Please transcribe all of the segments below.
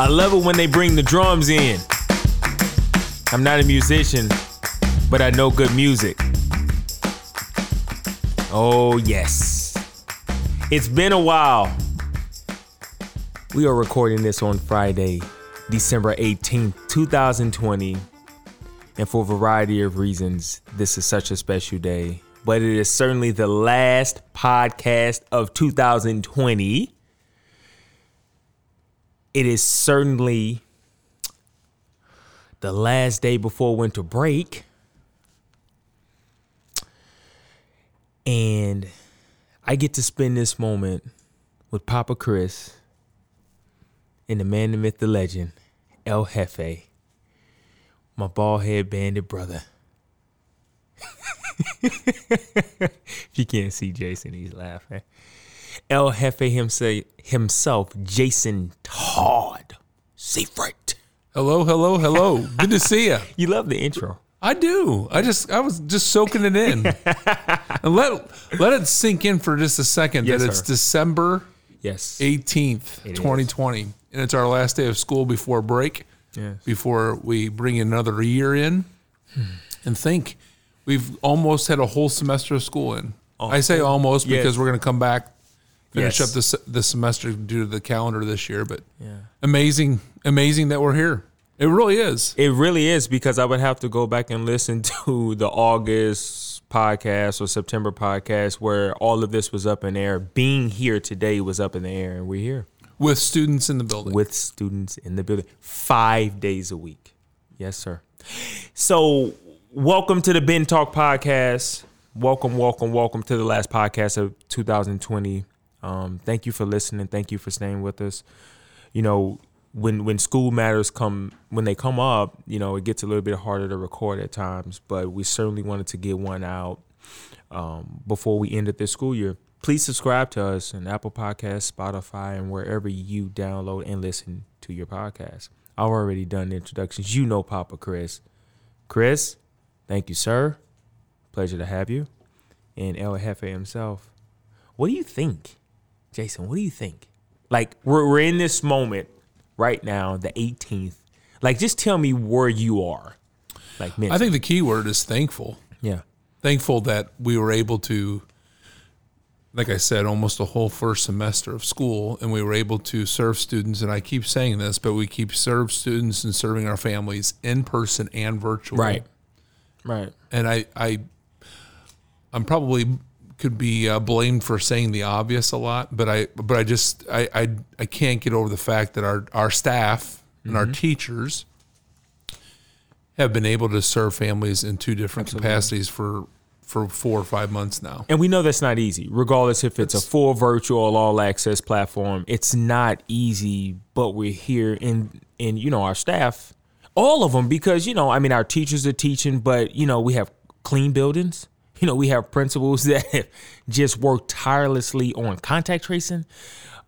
I love it when they bring the drums in. I'm not a musician, but I know good music. Oh, yes. It's been a while. We are recording this on Friday, December 18th, 2020. And for a variety of reasons, this is such a special day. But it is certainly the last podcast of 2020. It is certainly the last day before winter break. And I get to spend this moment with Papa Chris and the man, the myth, the legend, El Jefe, my bald head bandit brother. If you can't see Jason, he's laughing. El Jefe himself, Jason Todd Seyfried. Hello, hello, hello. Good to see you. You love the intro. I do. I was just soaking it in. And let it sink in for just a second that it's December 18th, 2020. Is. And it's our last day of school before break, before we bring another year in. And think, we've almost had a whole semester of school in. Oh, I say almost because we're going to come back, finish up the semester due to the calendar this year. But amazing that we're here. It really is. It really is, because I would have to go back and listen to the August podcast or September podcast where all of this was up in the air. Being here today was up in the air, and we're here. With students in the building. 5 days a week. Yes, sir. So welcome to the Ben Talk podcast. Welcome to the last podcast of 2020. Thank you for listening. Thank you for staying with us. You know, when school matters come up, you know, it gets a little bit harder to record at times, but we certainly wanted to get one out before we ended this school year. Please subscribe to us on Apple Podcasts, Spotify, and wherever you download and listen to your podcast. I've already done the introductions. You know Papa Chris. Chris, thank you, sir. Pleasure to have you. And El Jefe himself. What do you think? Jason, what do you think? Like, we're in this moment right now, the 18th. Like, just tell me where you are. Like, mentally. I think the key word is thankful. Yeah. Thankful that we were able to, like I said, almost a whole first semester of school, and we were able to serve students, and I keep saying this, but we keep serve students and serving our families in person and virtual. Right. And I'm probably could be blamed for saying the obvious a lot, but I can't get over the fact that our staff and our teachers have been able to serve families in two different capacities for 4 or 5 months now. And we know that's not easy, regardless if it's a full virtual all access platform. It's not easy, but we're here, and you know, our staff, all of them, because, you know, I mean, our teachers are teaching, but, you know, we have clean buildings. You know, we have principals that have just worked tirelessly on contact tracing.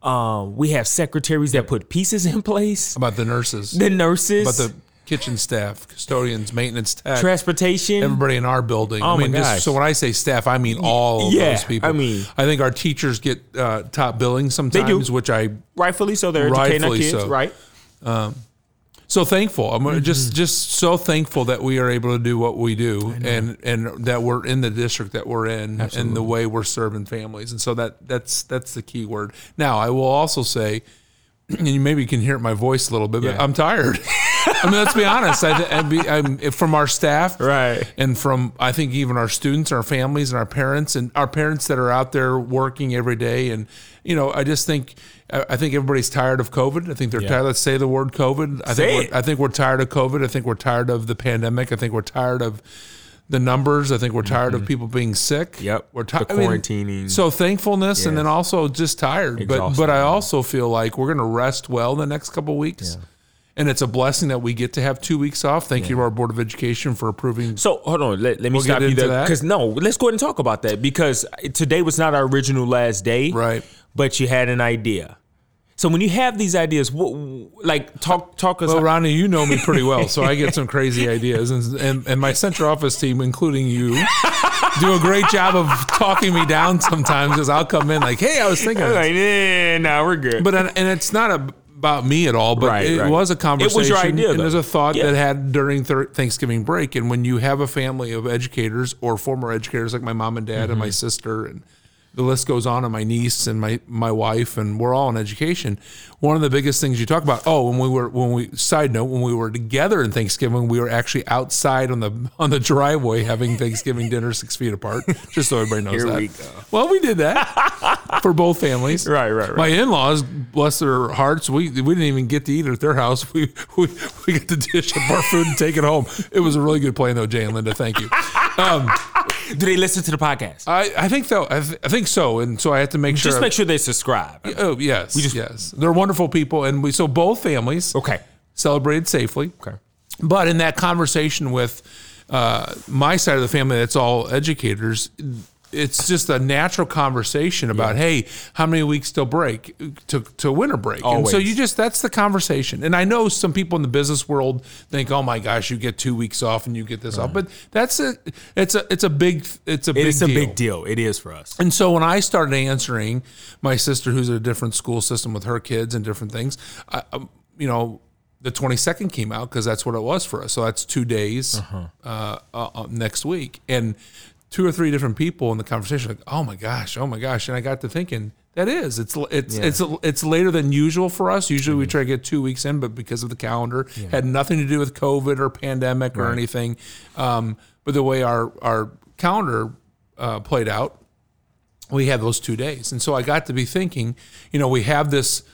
We have secretaries that put pieces in place. About the nurses. About the kitchen staff, custodians, maintenance staff. Transportation. Everybody in our building. Oh, I mean, my gosh. So when I say staff, I mean all of those people. I mean, I think our teachers get top billing sometimes, which I... Rightfully so. They're educating our kids, right? So thankful. I'm just so thankful that we are able to do what we do, and that we're in the district that we're in. Absolutely. And the way we're serving families. And so that's the key word. Now, I will also say, and you maybe can hear it in my voice a little bit, but I'm tired. I mean, let's be honest. I'm from our staff, right, and from, I think, even our students, our families, and our parents that are out there working every day. And, you know, I just think, I think everybody's tired of COVID. I think they're tired. Let's say the word COVID. I think we're tired of COVID. I think we're tired of the pandemic. I think we're tired of the numbers. I think we're tired of people being sick. Yep. We're tired of quarantining. So thankfulness, and then also just tired. But I also feel like we're going to rest well the next couple of weeks. Yeah. And it's a blessing that we get to have 2 weeks off. Thank you to our Board of Education for approving. So, hold on. Let me stop you there. Because, let's go ahead and talk about that. Because today was not our original last day. Right. But you had an idea. So when you have these ideas, talk us. Well, Ronnie, you know me pretty well, so I get some crazy ideas, and my central office team, including you, do a great job of talking me down sometimes, because I'll come in like, "Hey, I was thinking," I'm like, "Nah, we're good." But and it's not a about me at all, but it was a conversation. It was your idea, and there's a thought that I had during Thanksgiving break. And when you have a family of educators or former educators like my mom and dad and my sister, and the list goes on, and my niece and my wife, and we're all in education. One of the biggest things you talk about, when we were together in Thanksgiving, we were actually outside on the driveway having Thanksgiving dinner 6 feet apart, just so everybody knows. Here we go. Well, we did that for both families. Right. My in-laws, bless their hearts, we didn't even get to eat at their house. We got to dish up our food and take it home. It was a really good plan, though, Jay and Linda. Thank you. Do they listen to the podcast? I think so. I think so. And so I have to make sure. Just make sure they subscribe. Oh, yes. Yes. They're wonderful people. And so both families celebrated safely. Okay. But in that conversation with my side of the family, that's all educators, it's just a natural conversation about, hey, how many weeks till break, to winter break? Always. And so that's the conversation. And I know some people in the business world think, oh my gosh, you get 2 weeks off and you get this off. But it's a big deal. It is for us. And so when I started answering my sister, who's at a different school system with her kids and different things, the 22nd came out because that's what it was for us. So that's 2 days next week. And two or three different people in the conversation, like, oh my gosh, and I got to thinking, it's later than usual for us. Usually we try to get 2 weeks in, but because of the calendar, had nothing to do with COVID or pandemic or anything. But the way our calendar played out, we had those 2 days, and so I got to be thinking, we have this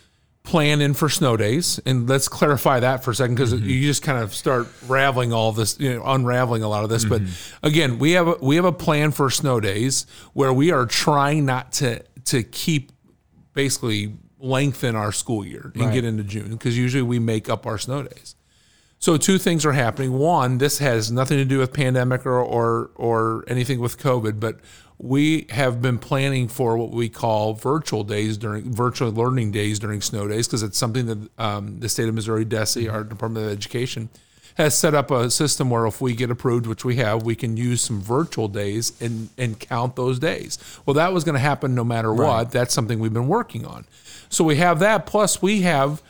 plan in for snow days, and let's clarify that for a second, because you just kind of start raveling all this, unraveling a lot of this. But again, we have a plan for snow days where we are trying not to keep basically lengthen our school year and get into June, because usually we make up our snow days. So two things are happening. One, this has nothing to do with pandemic or anything with COVID, but we have been planning for what we call virtual learning days during snow days, because it's something that the state of Missouri, DESE, our Department of Education, has set up a system where if we get approved, which we have, we can use some virtual days and count those days. Well, that was going to happen no matter what. That's something we've been working on. So we have that. Plus we have,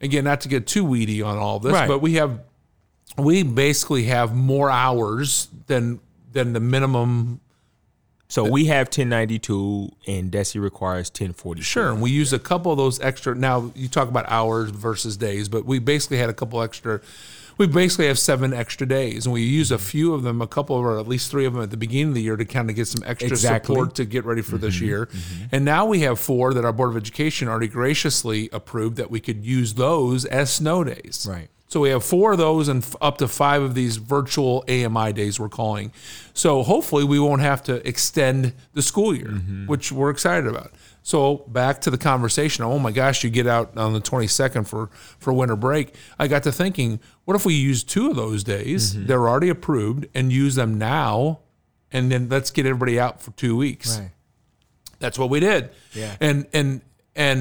again, not to get too weedy on all this, but we basically have more hours than the minimum. So we have 1092, and DESE requires 1042. Sure, and we use a couple of those extra. Now, you talk about hours versus days, but we basically had a couple extra. We basically have 7 extra days, and we use a few of them, a couple or at least 3 of them at the beginning of the year to kind of get some extra support to get ready for this year. And now we have 4 that our Board of Education already graciously approved that we could use those as snow days. Right. So we have 4 of those and up to 5 of these virtual AMI days we're calling. So hopefully we won't have to extend the school year, which we're excited about. So back to the conversation, oh my gosh, you get out on the 22nd for winter break. I got to thinking, what if we use 2 of those days? They're already approved, and use them now, and then let's get everybody out for 2 weeks. Right. That's what we did. Yeah.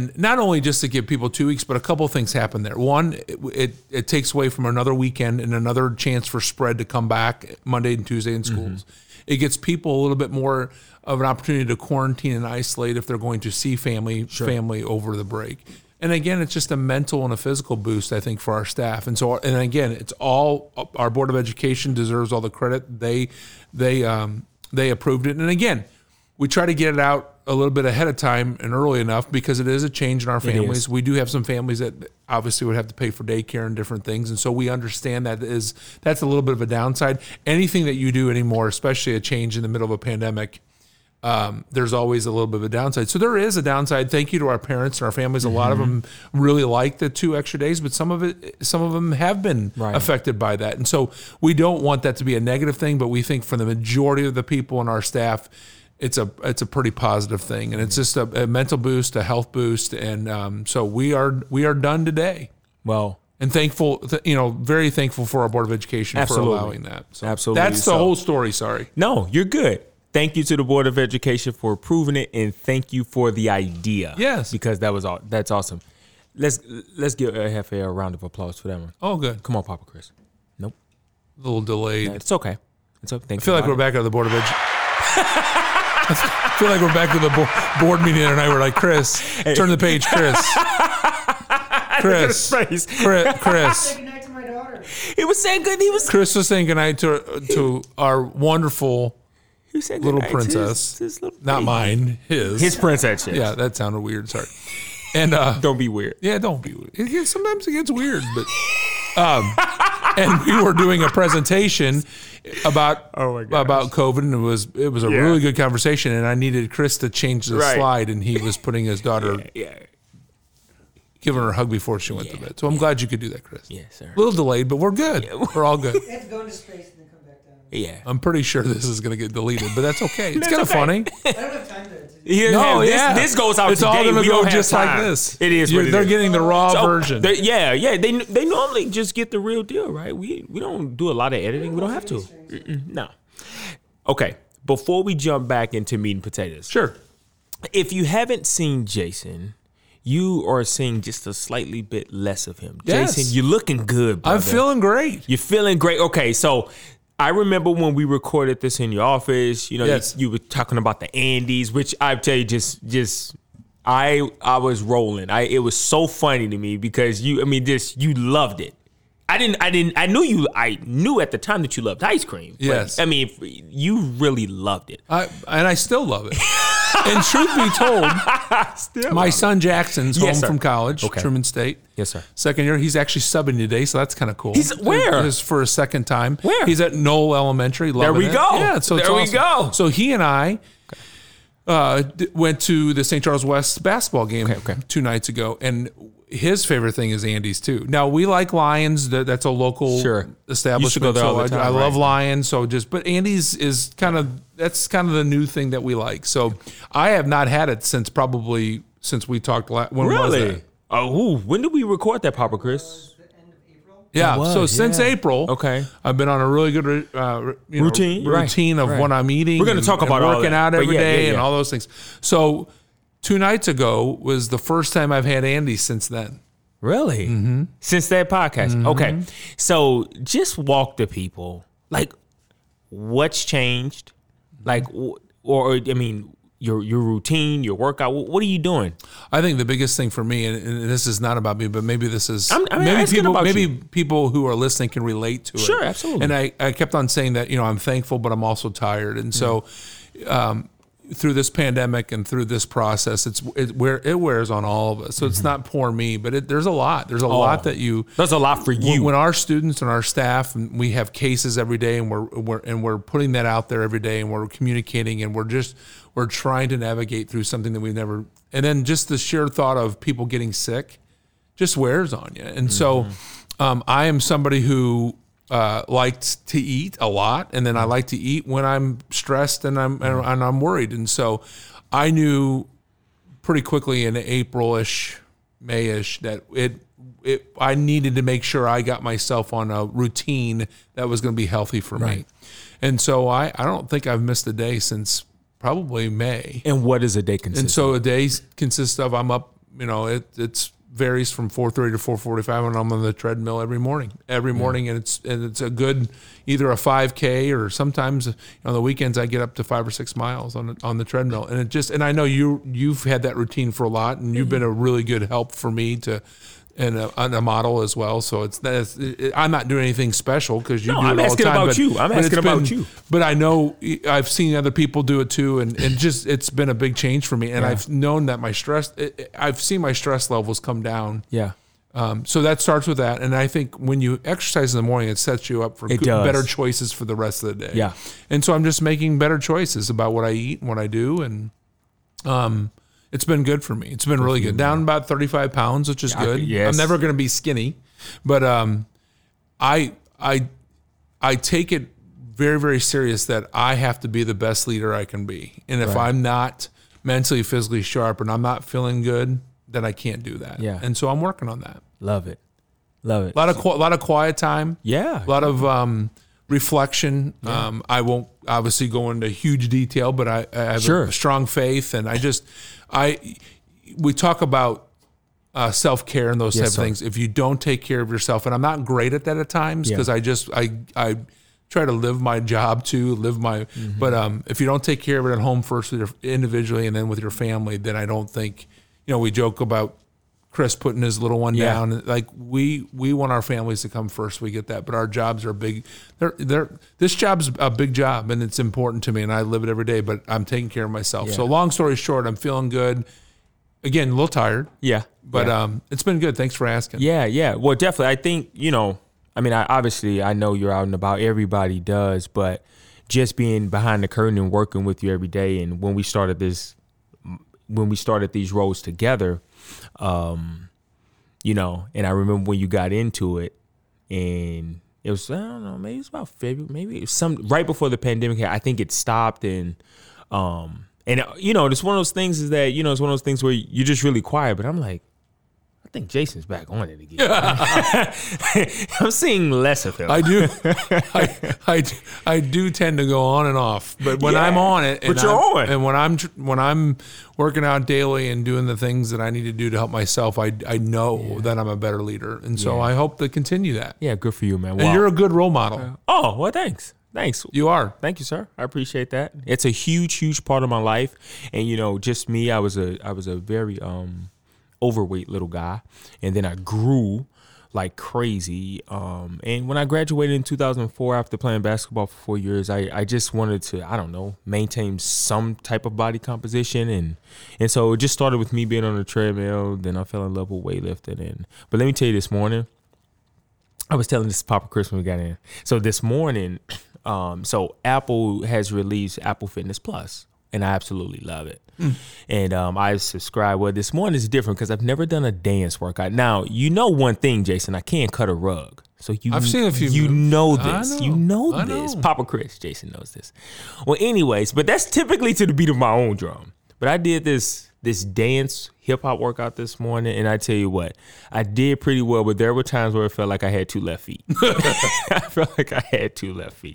And not only just to give people 2 weeks, but a couple of things happen there. One, it takes away from another weekend and another chance for spread to come back Monday and Tuesday in schools. It gets people a little bit more of an opportunity to quarantine and isolate if they're going to see family over the break. And again, it's just a mental and a physical boost, I think, for our staff. And again, it's all our Board of Education deserves all the credit. They approved it. And again, we try to get it out a little bit ahead of time and early enough, because it is a change in our families. We do have some families that obviously would have to pay for daycare and different things. And so we understand that's a little bit of a downside. Anything that you do anymore, especially a change in the middle of a pandemic, there's always a little bit of a downside. So there is a downside. Thank you to our parents and our families. A lot of them really like the 2 extra days, but some of them have been affected by that. And so we don't want that to be a negative thing, but we think for the majority of the people and our staff, it's a pretty positive thing, and it's just a mental boost, a health boost, and so we are done today. Well, and thankful, very thankful for our Board of Education for allowing that. So absolutely, that's the whole story. Sorry, no, you're good. Thank you to the Board of Education for approving it, and thank you for the idea. Yes, because that's awesome. Let's give a round of applause for that one. Oh, good. Come on, Papa Chris. Nope. A little delayed. No, it's okay. It's okay. Thank you. I feel like we're back at the Board of Education. I feel like we're back to the board meeting, and I were like, Chris, turn the page, Chris. Chris, out of his face. Chris. Chris was saying goodnight to our wonderful little princess. His little not baby. Mine, his. His princess. Yes. Yeah, that sounded weird. Sorry. And don't be weird. Yeah, don't be weird. Sometimes it gets weird, but and we were doing a presentation about about COVID, and it was a really good conversation, and I needed Chris to change the slide, and he was putting his daughter giving her a hug before she went to bed. So I'm glad you could do that, Chris. Yes, sir. A little delayed, but we're good. Yeah. We're all good. You have to go into space and then come back down. Yeah. I'm pretty sure this is going to get deleted, but that's okay. It's kind of funny. I don't have time to. This goes out. It's today. All going to go just time. Like this. It is. What it they're is. Getting the raw version. They normally just get the real deal, right? We don't do a lot of editing. We don't have to. No. Okay. Before we jump back into meat and potatoes, sure. If you haven't seen Jason, you are seeing just a slightly bit less of him. Yes. Jason, you're looking good, brother. I'm feeling great. You're feeling great. Okay, so. I remember when we recorded this in your office, you were talking about the Andy's, which I tell you, just I was rolling. It was so funny to me because you loved it. I knew at the time that you loved ice cream. Yes. I mean, you really loved it. And I still love it. And truth be told, my son Jackson's home from college, Truman State. Yes, sir. Second year. He's actually subbing today, so that's kind of cool. He's where? He's for a second time. Where? He's at Knoll Elementary. There we go. Yeah, so there we go. So he and I went to the St. Charles West basketball game two nights ago, and his favorite thing is Andy's too. Now we like Lions. That's a local establishment. You go there all the time, I love Lions. So but Andy's is kind of the new thing that we like. So I have not had it since we talked. When was that? Oh, when did we record that, Papa Chris? Yeah, since April, I've been on a really good routine of what I'm eating. We're going to talk about working out every day and all those things. So 2 nights ago was the first time I've had Andy since then. Really? Mm-hmm. Since that podcast. Mm-hmm. Okay. So just walk the people. Like, what's changed? Like, your routine, your workout. What are you doing? I think the biggest thing for me, and this is not about me, but maybe this is. People who are listening can relate to it. Sure, absolutely. And I kept on saying that, I'm thankful, but I'm also tired. And so, through this pandemic and through this process, it wears on all of us. So it's not poor me, but there's a lot. There's a lot that you. There's a lot for you. When our students and our staff, and we have cases every day, and we're putting that out there every day, and we're communicating, and we're trying to navigate through something that we've never. And then just the sheer thought of people getting sick, just wears on you. And so, I am somebody who. Liked to eat a lot, and then I like to eat when I'm stressed and I'm worried. And so I knew pretty quickly in April-ish, May-ish that I needed to make sure I got myself on a routine that was going to be healthy for me. And so I don't think I've missed a day since probably May. And what does a day consist of? And so a day consists of I'm up, it's varies from 4:30 to 4:45, and I'm on the treadmill every morning, and it's a good either a 5K or sometimes on the weekends I get up to 5 or 6 miles on the treadmill, and it just and I know you've had that routine for a lot, and you've been a really good help for me to. And a model as well, so I'm not doing anything special because do it all the time. I'm asking about you. But I know I've seen other people do it too, and just it's been a big change for me. And I've known that I've seen my stress levels come down. Yeah. So that starts with that, and I think when you exercise in the morning, it sets you up for better choices for the rest of the day. Yeah. And so I'm just making better choices about what I eat and what I do, and it's been good for me. It's been really good. Down about 35 pounds, which is good. Yes. I'm never going to be skinny, but I take it very, very serious that I have to be the best leader I can be. And if I'm not mentally, physically sharp and I'm not feeling good, then I can't do that. Yeah. And so I'm working on that. Love it. A lot of quiet time. Yeah. A lot of reflection. Yeah. I won't obviously go into huge detail, but I have a strong faith, and I just. We talk about self-care and those type of things. If you don't take care of yourself, and I'm not great at that at times because I try to live my job too, but if you don't take care of it at home first individually and then with your family, then I don't think, we joke about Chris putting his little one down. Like we want our families to come first. We get that, but our jobs are big. This job's a big job, and it's important to me, and I live it every day. But I'm taking care of myself. Yeah. So long story short, I'm feeling good. Again, a little tired. Yeah, but it's been good. Thanks for asking. Yeah. Well, definitely. I think I know you're out and about. Everybody does, but just being behind the curtain and working with you every day. And when we started these roles together, and I remember when you got into it, and it was, I don't know, maybe it's about February, maybe it was right before the pandemic. I think it stopped. And it's one of those things is that, it's one of those things where you're just really quiet, but I'm like, I think Jason's back on it again. I'm seeing less of him. I do. I do tend to go on and off, but when I'm on it, and when I'm working out daily and doing the things that I need to do to help myself, I know that I'm a better leader, and so I hope to continue that. Yeah, good for you, man. Wow. And you're a good role model. Oh, well, thanks. Thanks. You are. Thank you, sir. I appreciate that. It's a huge, huge part of my life, and just me. I was a very overweight little guy, and then I grew like crazy. And when I graduated in 2004 after playing basketball for 4 years, I just wanted to, maintain some type of body composition, and so it just started with me being on a treadmill. Then I fell in love with weightlifting. But let me tell you, this morning, I was telling this to Papa Chris when we got in. So this morning, so Apple has released Apple Fitness Plus, and I absolutely love it. Mm. And I subscribe. Well, this morning is different because I've never done a dance workout. Now, one thing, Jason, I can't cut a rug. So I've seen a few. You know this. I know. You know this. Papa Chris, Jason knows this. Well, anyways, but that's typically to the beat of my own drum. But I did this dance hip hop workout this morning, and I tell you what, I did pretty well, but there were times where it felt like I had two left feet.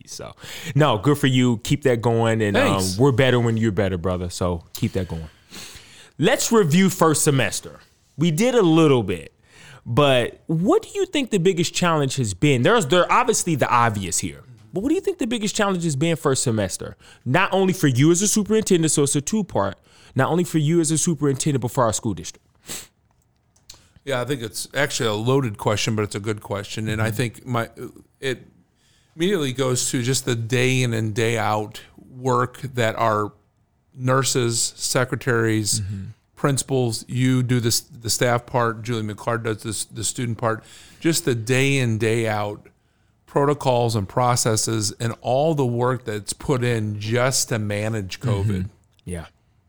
So no, good for you. Keep that going. And we're better when you're better, brother. So keep that going. Let's review first semester. We did a little bit, but what do you think the biggest challenge has been? There obviously the obvious here. But what do you think the biggest challenge has been first semester? Not only for you as a superintendent, so it's a two-part, not only for you as a superintendent, but for our school district. Yeah, I think it's actually a loaded question, but it's a good question. And I think it immediately goes to just the day in and day out work that our nurses, secretaries, principals, you do this, the staff part, Julie McClard does this, the student part, just the day in, day out protocols and processes and all the work that's put in just to manage COVID. Yeah.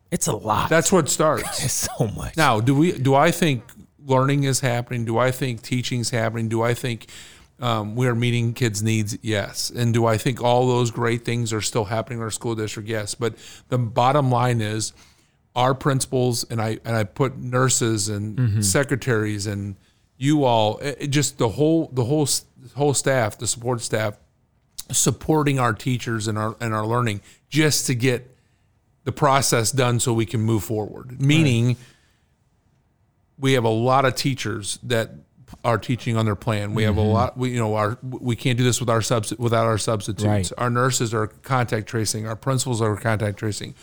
It's a lot. That's what starts. It's so much. Now, do I think learning is happening? Do I think teaching is happening? Do I think we are meeting kids' needs? Yes. And do I think all those great things are still happening in our school district? Yes. But the bottom line is our principals, and I put nurses and secretaries and you all, just the whole staff, the support staff, supporting our teachers and our learning just to get the process done so we can move forward. Meaning we have a lot of teachers that are teaching on their plan. We have a lot, we can't do this without our substitutes. Right. Our nurses are contact tracing. Our principals are contact tracing.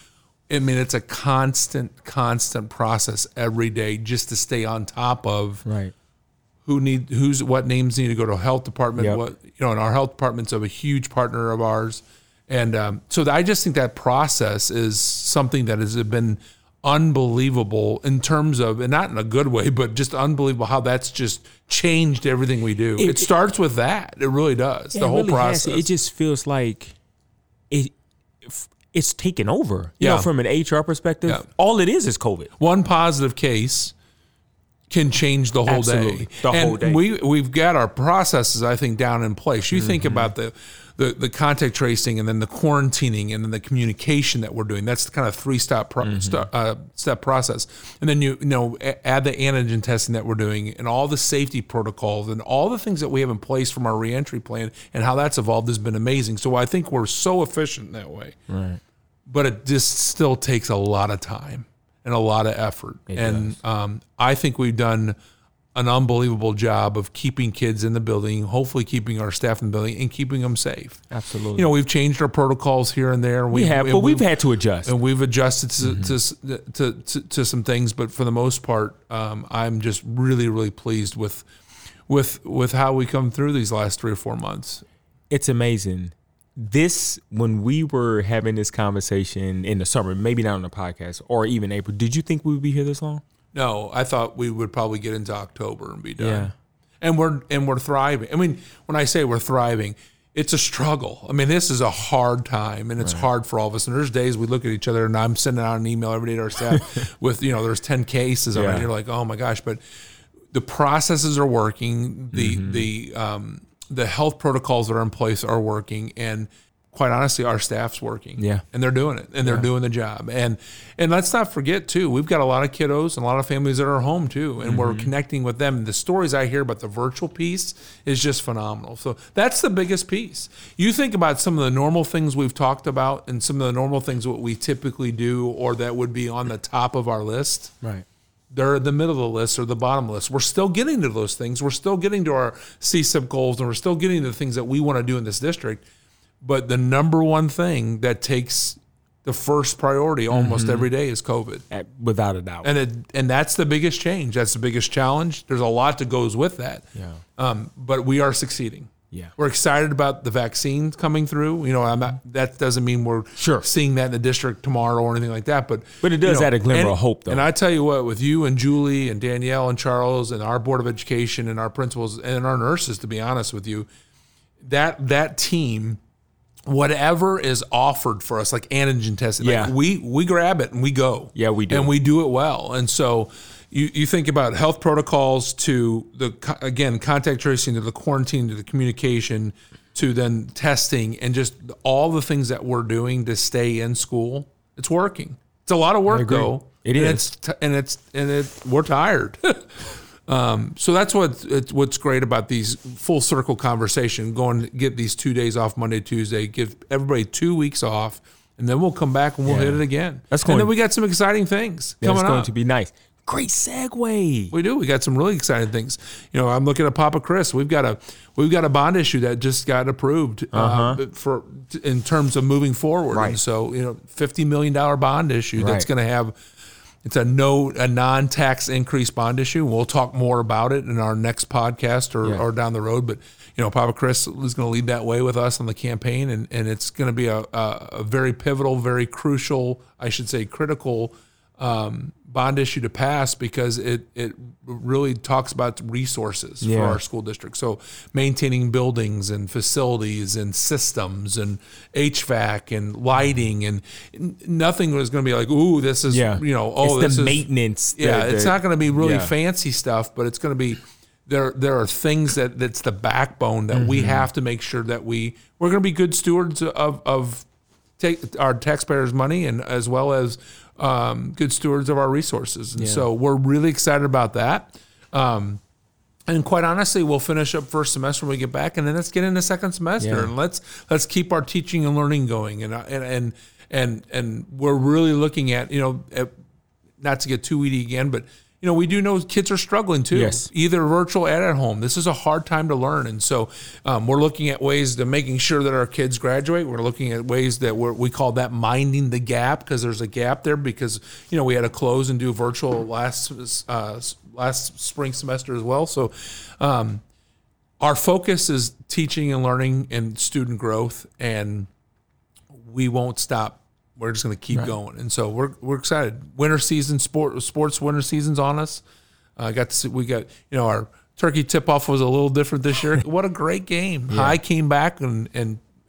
I mean, it's a constant process every day just to stay on top of what names need to go to health department. Yep. And our health department's a huge partner of ours. And so I just think that process is something that has been unbelievable in terms of, and not in a good way, but just unbelievable how that's just changed everything we do. It starts with that. It really does. The whole process. It just feels like it's taken over. You know, from an HR perspective, all it is COVID. One positive case can change the whole day. The whole day. We've got our processes, I think, down in place. You think about the contact tracing and then the quarantining and then the communication that we're doing. That's the kind of three-step step process. And then add the antigen testing that we're doing and all the safety protocols and all the things that we have in place from our reentry plan and how that's evolved has been amazing. So I think we're so efficient that way. Right. But it just still takes a lot of time and a lot of effort. I think we've done an unbelievable job of keeping kids in the building, hopefully keeping our staff in the building and keeping them safe. Absolutely. You know, we've changed our protocols here and there. We've had to adjust. And we've adjusted to some things, but for the most part, I'm just really, really pleased with how we come through these last 3 or 4 months. It's amazing. When we were having this conversation in the summer, maybe not on the podcast or even April, did you think we would be here this long? No, I thought we would probably get into October and be done. Yeah. And we're thriving. I mean, when I say we're thriving, it's a struggle. I mean, this is a hard time, and it's hard for all of us. And there's days we look at each other, and I'm sending out an email every day to our staff with, there's 10 cases already. Yeah. You're like, oh my gosh. But the processes are working. The health protocols that are in place are working, and quite honestly, our staff's working. Yeah, and they're doing it, and they're doing the job. And let's not forget too, we've got a lot of kiddos and a lot of families that are home too, and we're connecting with them. And the stories I hear about the virtual piece is just phenomenal. So that's the biggest piece. You think about some of the normal things we've talked about, and some of the normal things what we typically do, or that would be on the top of our list. Right. They're in the middle of the list or the bottom of the list. We're still getting to those things. We're still getting to our CSIP goals, and we're still getting to the things that we want to do in this district. But the number one thing that takes the first priority almost every day is COVID. Without a doubt. And that's the biggest change. That's the biggest challenge. There's a lot that goes with that. Yeah. But we are succeeding. Yeah. We're excited about the vaccine coming through. That doesn't mean we're seeing that in the district tomorrow or anything like that. But it does add a glimmer of hope, though. And I tell you what, with you and Julie and Danielle and Charles and our Board of Education and our principals and our nurses, to be honest with you, that team, whatever is offered for us, like antigen testing, like we grab it and we go. Yeah, we do. And we do it well. And so you think about health protocols to the, again, contact tracing to the quarantine to the communication to then testing and just all the things that we're doing to stay in school. It's working. It's a lot of work though. It is. We're tired. So that's what's great about these full circle conversation, going to get these 2 days off Monday, Tuesday, give everybody 2 weeks off, and then we'll come back and we'll hit it again. And then we got some exciting things coming up. It's going to be nice. Great segue. We do. We got some really exciting things. I'm looking at Papa Chris. We've got a bond issue that just got approved for in terms of moving forward. Right. And so, $50 million bond issue that's going to have. It's a non-tax increase bond issue. We'll talk more about it in our next podcast or down the road. But Papa Chris is going to lead that way with us on the campaign, and it's going to be a very pivotal, very crucial, I should say, critical. Bond issue to pass because it really talks about resources for our school district. So maintaining buildings and facilities and systems and HVAC and lighting, and nothing was going to be like, ooh, this is, it's this maintenance. It's not going to be really fancy stuff, but it's going to be, there are things that's the backbone that we have to make sure that we're going to be good stewards of take our taxpayers' money, and as well as good stewards of our resources. And so we're really excited about that. And quite honestly, we'll finish up first semester when we get back, and then let's get into second semester and let's keep our teaching and learning going. And we're really looking at, not to get too weedy again, but we do know kids are struggling too, either virtual and at home. This is a hard time to learn. And so we're looking at ways to making sure that our kids graduate. We're looking at ways that we call that minding the gap, because there's a gap there because, we had to close and do virtual last spring semester as well. So our focus is teaching and learning and student growth, and we won't stop. We're just going to keep going, and so we're excited. Winter season, sports winter season's on us. Our turkey tip off was a little different this year. What a great game! Yeah. High came back and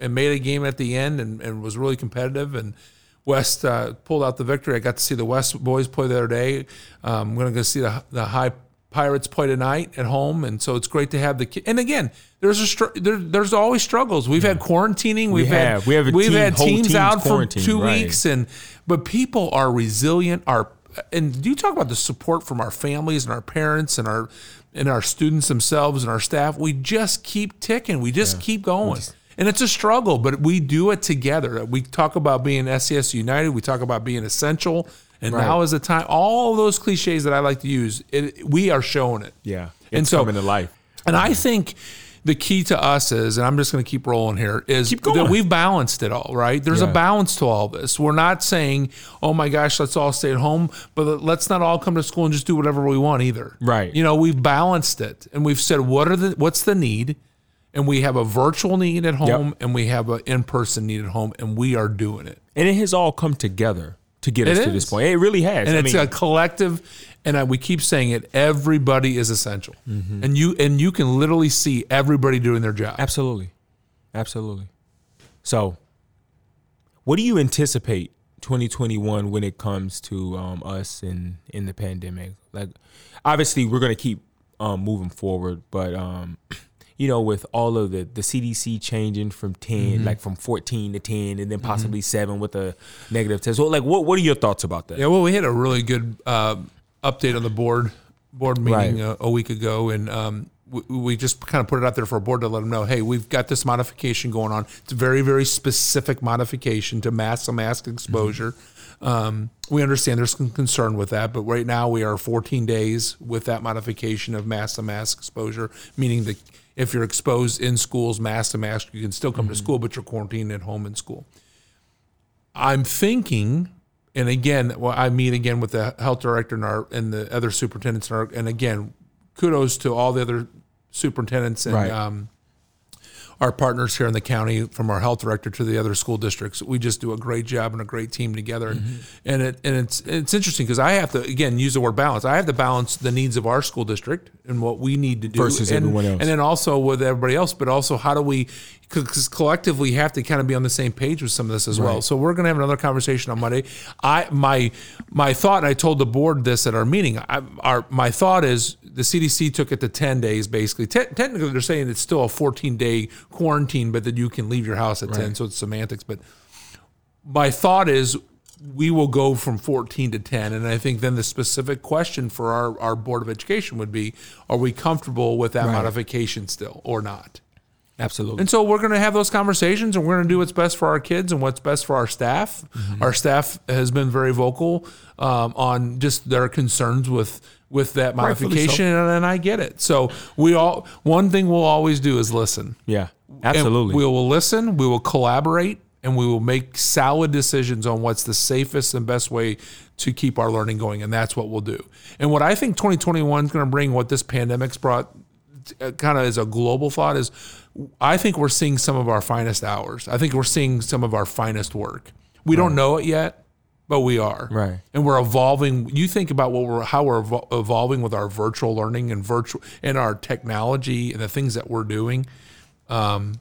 made a game at the end and was really competitive. And West pulled out the victory. I got to see the West boys play the other day. I'm going to go see the High Pirates play tonight at home, and so it's great to have the kid. And again, there's always struggles. We've had quarantining. We've had teams out for 2 weeks, but people are resilient. And you talk about the support from our families and our parents and our students themselves and our staff. We just keep ticking. We just keep going. And it's a struggle, but we do it together. We talk about being SES United. We talk about being essential. And now is the time. All those cliches that I like to use, we are showing it. Yeah. coming to life. And I think the key to us is, and I'm just going to keep rolling here, is that we've balanced it all, right? There's a balance to all this. We're not saying, oh my gosh, let's all stay at home, but let's not all come to school and just do whatever we want either. Right. You know, we've balanced it and we've said, what's the need? And we have a virtual need at home and we have an in-person need at home, and we are doing it. And it has all come together to get us to this point. It really has. And it's a collective, and we keep saying it, everybody is essential. Mm-hmm. And you can literally see everybody doing their job. Absolutely. Absolutely. So what do you anticipate 2021 when it comes to us in the pandemic? Like, obviously, we're going to keep moving forward, but... you know, with all of the CDC changing from 10, like from 14 to 10, and then possibly 7 with a negative test. Well, like, what are your thoughts about that? Yeah, well, we had a really good update on the board meeting a week ago, and we just kind of put it out there for a board to let them know, hey, we've got this modification going on. It's a very, very specific modification to mask exposure. Mm-hmm. We understand there's some concern with that, but right now we are 14 days with that modification of mask-to-mask exposure, meaning that if you're exposed in schools, mask to mask, you can still come to school, but you're quarantined at home in school. I'm thinking, and again, I meet again with the health director and the other superintendents, and again, kudos to all the other superintendents and our partners here in the county, from our health director to the other school districts. We just do a great job and a great team together. And it's interesting because I have to, again, use the word balance. I have to balance the needs of our school district and what we need to do. Versus everyone else. And then also with everybody else, but also how do we, because collectively have to kind of be on the same page with some of this as well. So we're going to have another conversation on Monday. My thought, and I told the board this at our meeting, my thought is the CDC took it to 10 days basically. Technically, they're saying it's still a 14-day quarantine, but then you can leave your house at 10, so it's semantics. But my thought is we will go from 14 to 10, and I think then the specific question for our Board of Education would be, are we comfortable with that modification still or not? Absolutely. And so we're going to have those conversations, and we're going to do what's best for our kids and what's best for our staff. Mm-hmm. Our staff has been very vocal on just their concerns with that modification, and I get it. So one thing we'll always do is listen. Yeah, absolutely. And we will listen, we will collaborate, and we will make solid decisions on what's the safest and best way to keep our learning going, and that's what we'll do. And what I think 2021 is going to bring, what this pandemic's brought, kind of as a global thought, is I think we're seeing some of our finest hours. I think we're seeing some of our finest work. We don't know it yet, but we are. Right. And we're evolving. You think about how we're evolving with our virtual learning and our technology and the things that we're doing, and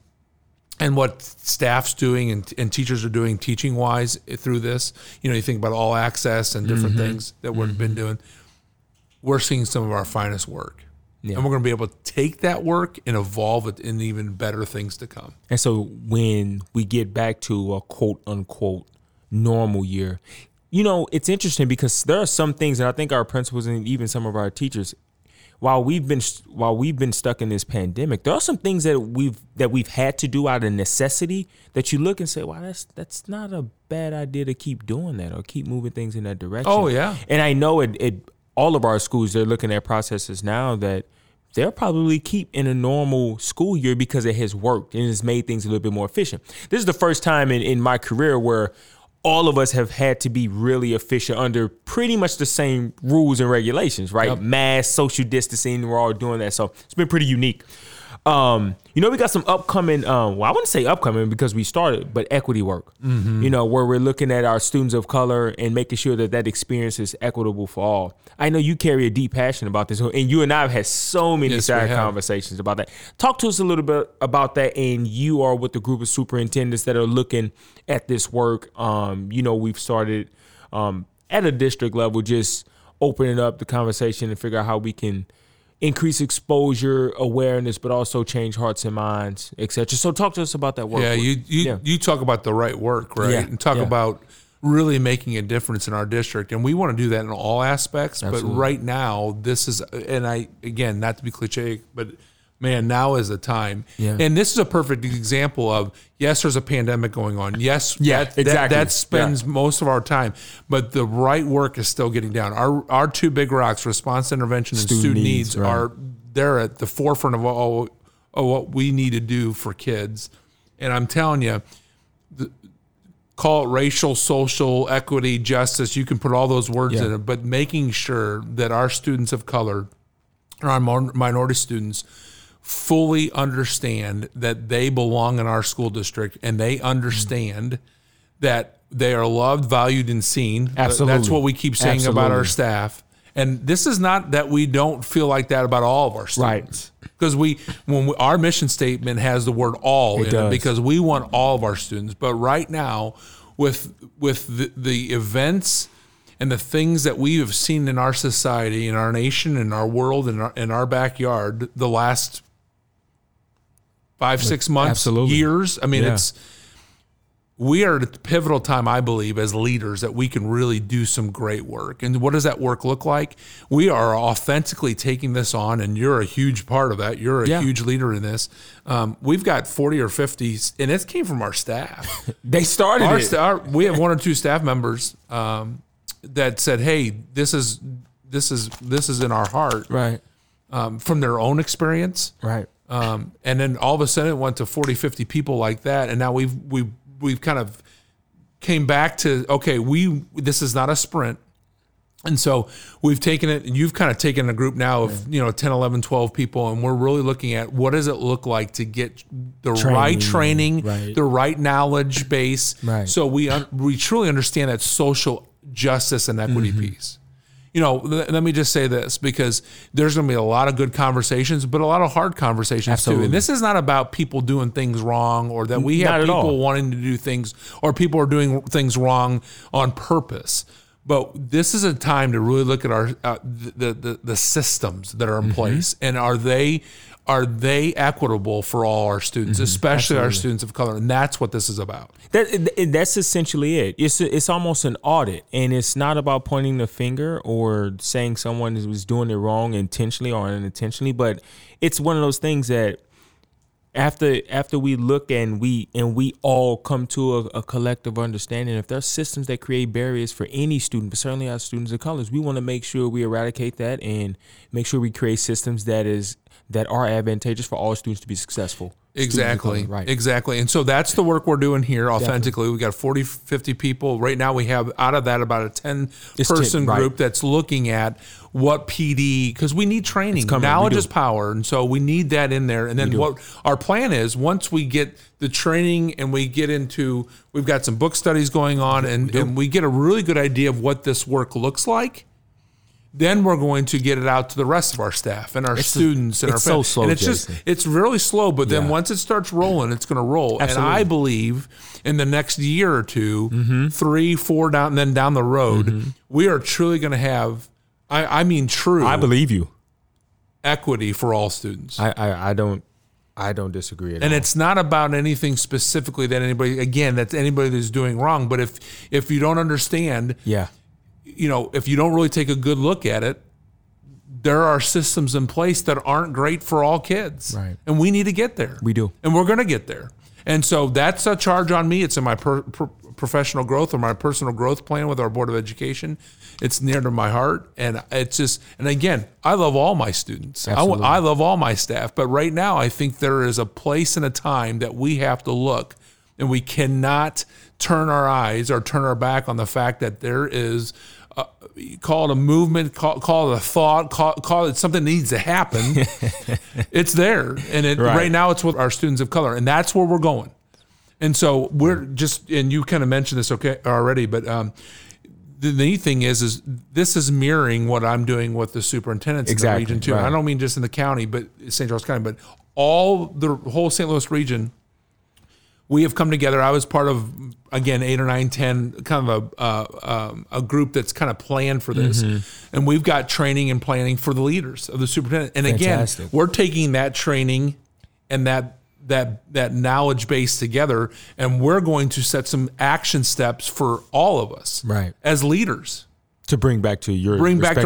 what staff's doing and teachers are doing teaching wise through this. You know, you think about all access and different things that we've been doing. We're seeing some of our finest work. Yeah. And we're going to be able to take that work and evolve it in even better things to come. And so when we get back to a quote-unquote normal year, you know, it's interesting because there are some things that I think our principals and even some of our teachers, while we've been stuck in this pandemic, there are some things that we've had to do out of necessity that you look and say, wow, that's not a bad idea to keep doing that or keep moving things in that direction. Oh, yeah. And I know all of our schools, they're looking at processes now that they'll probably keep in a normal school year because it has worked and it's made things a little bit more efficient. This is the first time in my career where all of us have had to be really efficient under pretty much the same rules and regulations, right? Yep. Mass, social distancing, we're all doing that. So it's been pretty unique. You know, we got some upcoming, I wouldn't say upcoming because we started, but equity work, you know, where we're looking at our students of color and making sure that experience is equitable for all. I know you carry a deep passion about this, and you and I have had so many side conversations about that. Talk to us a little bit about that. And you are with the group of superintendents that are looking at this work. You know, we've started, at a district level, just opening up the conversation and figure out how we can increase exposure, awareness, but also change hearts and minds, et cetera. So talk to us about that work. Yeah, you talk about the right work, right? Yeah. And talk about really making a difference in our district. And we want to do that in all aspects. Absolutely. But right now, this is, and I, again, not to be cliche, but man, now is the time. Yeah. And this is a perfect example of, yes, there's a pandemic going on. Yes, yeah, exactly. That spends most of our time. But the right work is still getting down. Our two big rocks, response intervention and student needs, are they're at the forefront of all of what we need to do for kids. And I'm telling you, call it racial, social, equity, justice, you can put all those words in it, but making sure that our students of color or our minority students fully understand that they belong in our school district and they understand that they are loved, valued, and seen. Absolutely. That's what we keep saying about our staff. And this is not that we don't feel like that about all of our students. Right. Because our mission statement has the word all in it because we want all of our students. But right now, with the events and the things that we have seen in our society, in our nation, in our world, in our backyard the last 5-6 months, years. I mean, we are at a pivotal time, I believe, as leaders that we can really do some great work. And what does that work look like? We are authentically taking this on, and you're a huge part of that. You're a huge leader in this. We've got 40 or 50, and it came from our staff. They started it. We have one or two staff members that said, hey, this is in our heart. Right. From their own experience. Right. And then all of a sudden it went to 40, 50 people like that, and now we've kind of came back to, okay, this is not a sprint. And so we've taken it, and you've kind of taken a group now of, 10, 11, 12 people. And we're really looking at what does it look like to get the right training, the right knowledge base. Right. So we truly understand that social justice and equity piece. Let me just say this, because there's going to be a lot of good conversations, but a lot of hard conversations too. And this is not about people doing things wrong, or that we have people wanting to do things, or people are doing things wrong on purpose. But this is a time to really look at our the systems that are in place, and are they equitable for all our students, especially our students of color? And that's what this is about. That's essentially it. It's almost an audit, and it's not about pointing the finger or saying someone was doing it wrong intentionally or unintentionally, but it's one of those things that after we look and we all come to a collective understanding, if there are systems that create barriers for any student, but certainly our students of colors, we want to make sure we eradicate that and make sure we create systems that are advantageous for all students to be successful. Exactly. Right. Exactly. And so that's the work we're doing here authentically. Definitely. We got 40, 50 people. Right now we have out of that about a 10-person group that's looking at what PD, because we need training. Knowledge is power. And so we need that in there. And then our plan is, once we get the training and we've got some book studies going on and we get a really good idea of what this work looks like, then we're going to get it out to the rest of our staff and our students and our family. It's so slow, and it's really slow, but then once it starts rolling, it's going to roll. Absolutely. And I believe in the next year or two, 3-4 down, and then down the road, we are truly going to have, true. I believe you. Equity for all students. I don't disagree at all. And it's not about anything specifically that's anybody that's doing wrong. But if you don't understand, if you don't really take a good look at it, there are systems in place that aren't great for all kids. Right. And we need to get there. We do. And we're going to get there. And so that's a charge on me. It's in my professional growth, or my personal growth plan with our Board of Education. It's near to my heart. And it's just, and again, I love all my students. I love all my staff. But right now, I think there is a place and a time that we have to look, and we cannot turn our eyes or turn our back on the fact that there is call it a movement, call it a thought, call it something that needs to happen. It's there. And right now it's with our students of color, and that's where we're going. And so we're just, and you kind of mentioned this already, but the neat thing is this is mirroring what I'm doing with the superintendents in the region too. Right. I don't mean just in the county, but St. Charles County, but the whole St. Louis region, we have come together. I was part of, again, 8 or 9, 10, kind of a group that's kind of planned for this. And we've got training and planning for the leaders of the superintendent. And fantastic. Again, we're taking that training and that knowledge base together, and we're going to set some action steps for all of us as leaders. To bring back to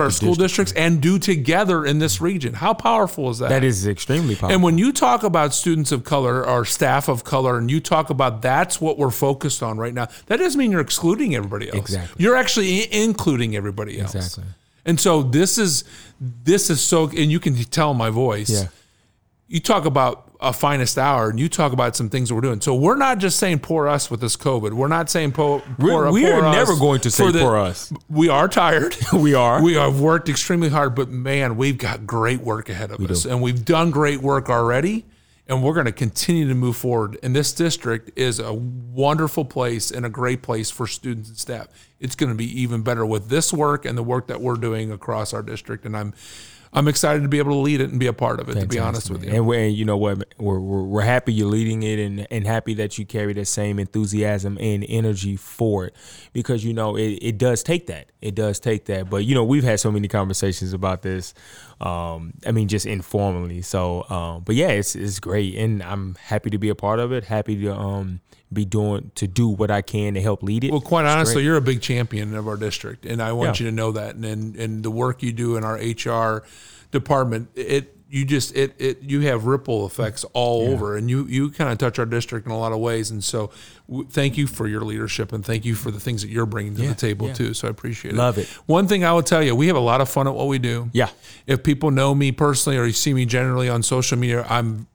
our school districts and do together in this region. How powerful is that? That is extremely powerful. And when you talk about students of color or staff of color, and you talk about that's what we're focused on right now, that doesn't mean you're excluding everybody else. Exactly. You're actually including everybody else. Exactly. And so this is so, and you can tell my voice. Yeah. You talk about a finest hour, and you talk about some things that we're doing. So we're not just saying poor us with this COVID. We're not saying poor us. We are tired. We have worked extremely hard, but man, we've got great work ahead of us. And we've done great work already, and we're going to continue to move forward. And this district is a wonderful place and a great place for students and staff. It's going to be even better with this work and the work that we're doing across our district. And I'm excited to be able to lead it and be a part of it. Fantastic, to be honest with you. And you know what, we're happy you're leading it, and happy that you carry that same enthusiasm and energy for it, because you know it does take that. It does take that. But you know, we've had so many conversations about this. I mean, just informally. So, but yeah, it's great, and I'm happy to be a part of it. Happy to do what I can to help lead it. Well, quite honestly, you're a big champion of our district, and I want you to know that. And the work you do in our HR department, you have ripple effects all over, and you kind of touch our district in a lot of ways. And so thank you for your leadership, and thank you for the things that you're bringing to the table too. So I appreciate it. Love it. One thing I will tell you, we have a lot of fun at what we do. Yeah. If people know me personally, or you see me generally on social media, I'm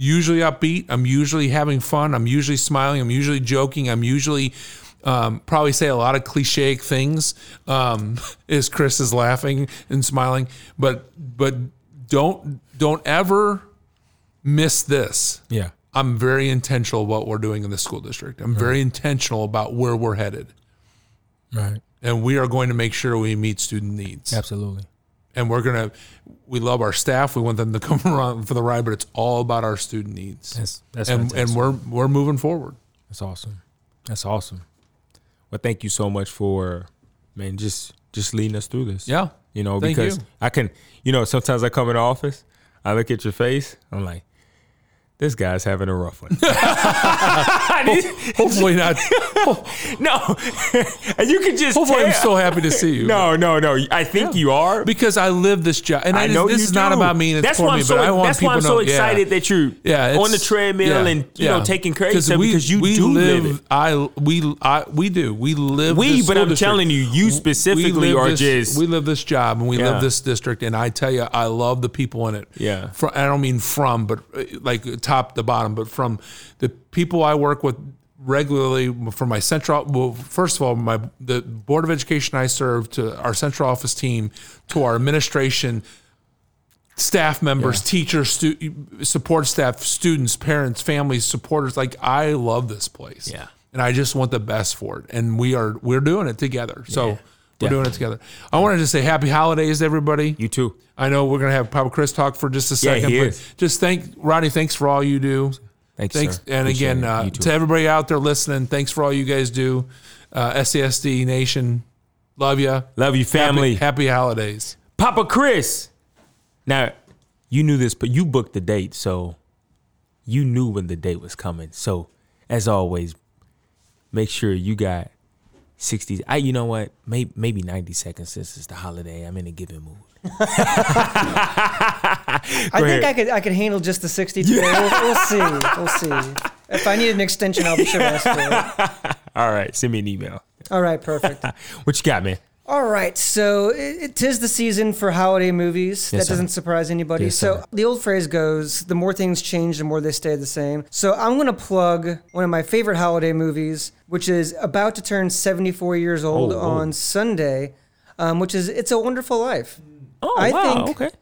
usually upbeat. I'm usually having fun. I'm usually smiling. I'm usually joking. I'm usually probably say a lot of cliche things. Is Chris is laughing and smiling, but don't ever miss this. Yeah, I'm very intentional about what we're doing in the school district. I'm very intentional about where we're headed. Right, and we are going to make sure we meet student needs. Absolutely. And we love our staff. We want them to come around for the ride, but it's all about our student needs. That's fantastic. And we're moving forward. That's awesome. That's awesome. Well, thank you so much for, man, just leading us through this. Yeah. You know, because I can, you know, sometimes I come in the office, I look at your face, I'm like, this guy's having a rough one. Hopefully not. No. And you can just hopefully tell. I'm so happy to see you. No. I think you are. Because I live this job. And I know this is not about me. That's why I'm so excited that you're on the treadmill and you know taking care of yourself, because you do live it. We live this job, and we live this district, and I tell you, I love the people in it. Yeah. I don't mean but like top to bottom, but from the people I work with regularly, from my central, well, first of all, the Board of Education I serve, to our central office team, to our administration, staff members, teachers, support staff, students, parents, families, supporters. Like, I love this place. Yeah. And I just want the best for it. And we're doing it together. So we're doing it together. I wanted to say happy holidays, everybody. You too. I know we're going to have Papa Chris talk for just a second. But just Rodney, thanks for all you do. Thanks, sir. And appreciate again, to everybody out there listening, thanks for all you guys do. SESD Nation, love you. Love you, family. Happy holidays. Papa Chris. Now, you knew this, but you booked the date, so you knew when the date was coming. So, as always, make sure you got 60. You know what? Maybe 90 seconds, since it's the holiday. I'm in a giving mood. I think I could handle just the 60 today. We'll see. If I need an extension, I'll be sure to ask for it. All right, send me an email. All right, perfect. What you got, man? All right, so it is the season for holiday movies. Yes, that doesn't surprise anybody. Yes, so the old phrase goes, the more things change, the more they stay the same. So I'm going to plug one of my favorite holiday movies, which is about to turn 74 years old on Sunday, which is It's a Wonderful Life. Oh, I think okay.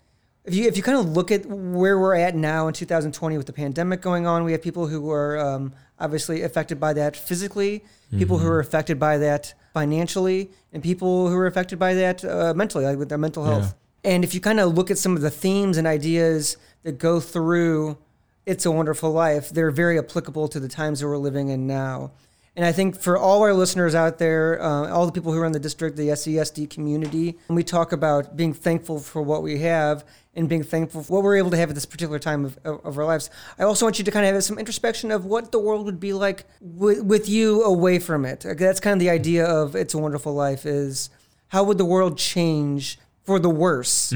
If you kind of look at where we're at now in 2020 with the pandemic going on, we have people who are obviously affected by that physically, people who are affected by that financially, and people who are affected by that mentally, like with their mental health. Yeah. And if you kind of look at some of the themes and ideas that go through It's a Wonderful Life, they're very applicable to the times that we're living in now. And I think for all our listeners out there, all the people who are in the district, the SESD community, we talk about being thankful for what we have and being thankful for what we're able to have at this particular time of our lives. I also want you to kind of have some introspection of what the world would be like with you away from it. That's kind of the idea of It's a Wonderful Life, is how would the world change for the worse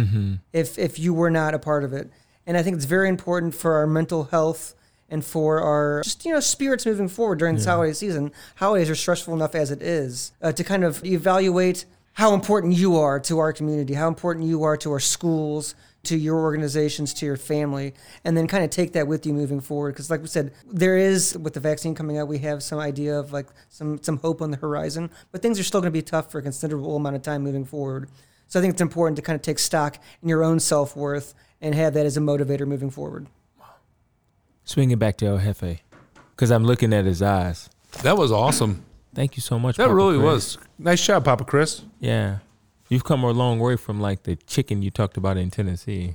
if you were not a part of it? And I think it's very important for our mental health and for our just, you know, spirits moving forward during this holiday season. Holidays are stressful enough as it is, to kind of evaluate how important you are to our community, how important you are to our schools, to your organizations, to your family, and then kind of take that with you moving forward. Because like we said, there is, with the vaccine coming out, we have some idea of like some hope on the horizon, but things are still going to be tough for a considerable amount of time moving forward. So I think it's important to kind of take stock in your own self-worth and have that as a motivator moving forward. Swinging back to El Jefe, because I'm looking at his eyes. That was awesome. Thank you so much, Papa Chris. That really was. Nice job, Papa Chris. Yeah. You've come a long way from, like, the chicken you talked about in Tennessee.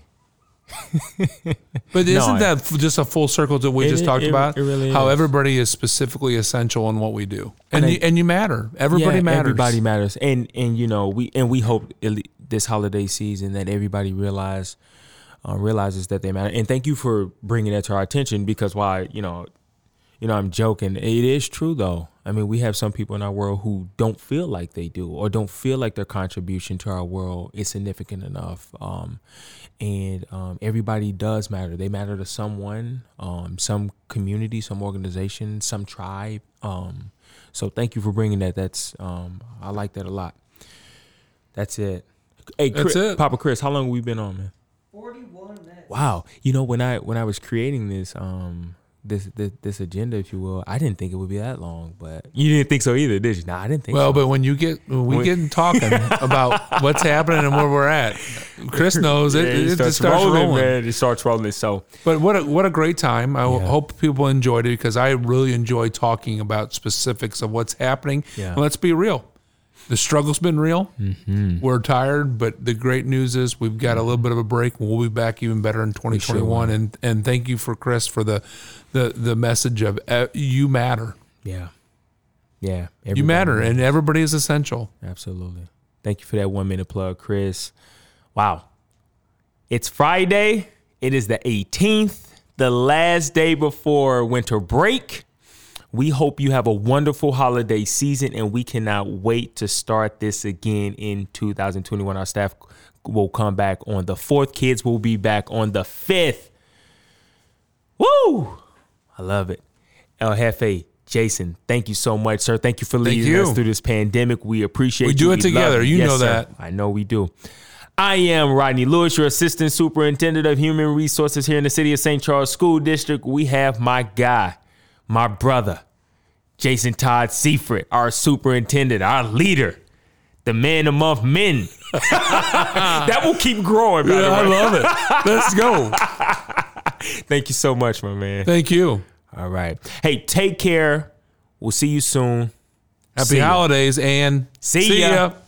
But isn't that just a full circle that we just talked about? It really is. How everybody is specifically essential in what we do. And you matter. Everybody matters. Everybody matters. And you know, we hope this holiday season that everybody realizes that they matter. And thank you for bringing that to our attention, because while, you know, I'm joking, it is true, though. I mean, we have some people in our world who don't feel like they do, or don't feel like their contribution to our world is significant enough. And everybody does matter. They matter to someone, some community, some organization, some tribe. So thank you for bringing that. That's I like that a lot. That's it. Hey, Papa Chris, how long have we been on, man? 41 minutes. Wow. You know, when I was creating this, this agenda, if you will, I didn't think it would be that long, but you didn't think so either, did you? No, I didn't think so. Well, but when we get talking about what's happening and where we're at, Chris knows it starts rolling. Man, it starts rolling. So, but what a great time! I hope people enjoyed it, because I really enjoy talking about specifics of what's happening. Yeah. And let's be real. The struggle's been real. Mm-hmm. We're tired, but the great news is we've got a little bit of a break. We'll be back even better in 2021. Sure. And thank you for Chris for the message of you matter. Yeah. Yeah. You matter, and everybody is essential. Absolutely. Thank you for that 1 minute plug, Chris. Wow. It's Friday. It is the 18th, the last day before winter break. We hope you have a wonderful holiday season, and we cannot wait to start this again in 2021. Our staff will come back on the 4th. Kids will be back on the 5th. Woo! I love it. El Jefe, Jason, thank you so much, sir. Thank you for leading us through this pandemic. We appreciate you. We do it together. You know that. I know we do. I am Rodney Lewis, your Assistant Superintendent of Human Resources here in the City of St. Charles School District. We have my guy, my brother, Jason Todd Seyfried, our superintendent, our leader, the man among men. That will keep growing. Yeah, I love it. Let's go. Thank you so much, my man. Thank you. All right. Hey, take care. We'll see you soon. Happy holidays, and see ya.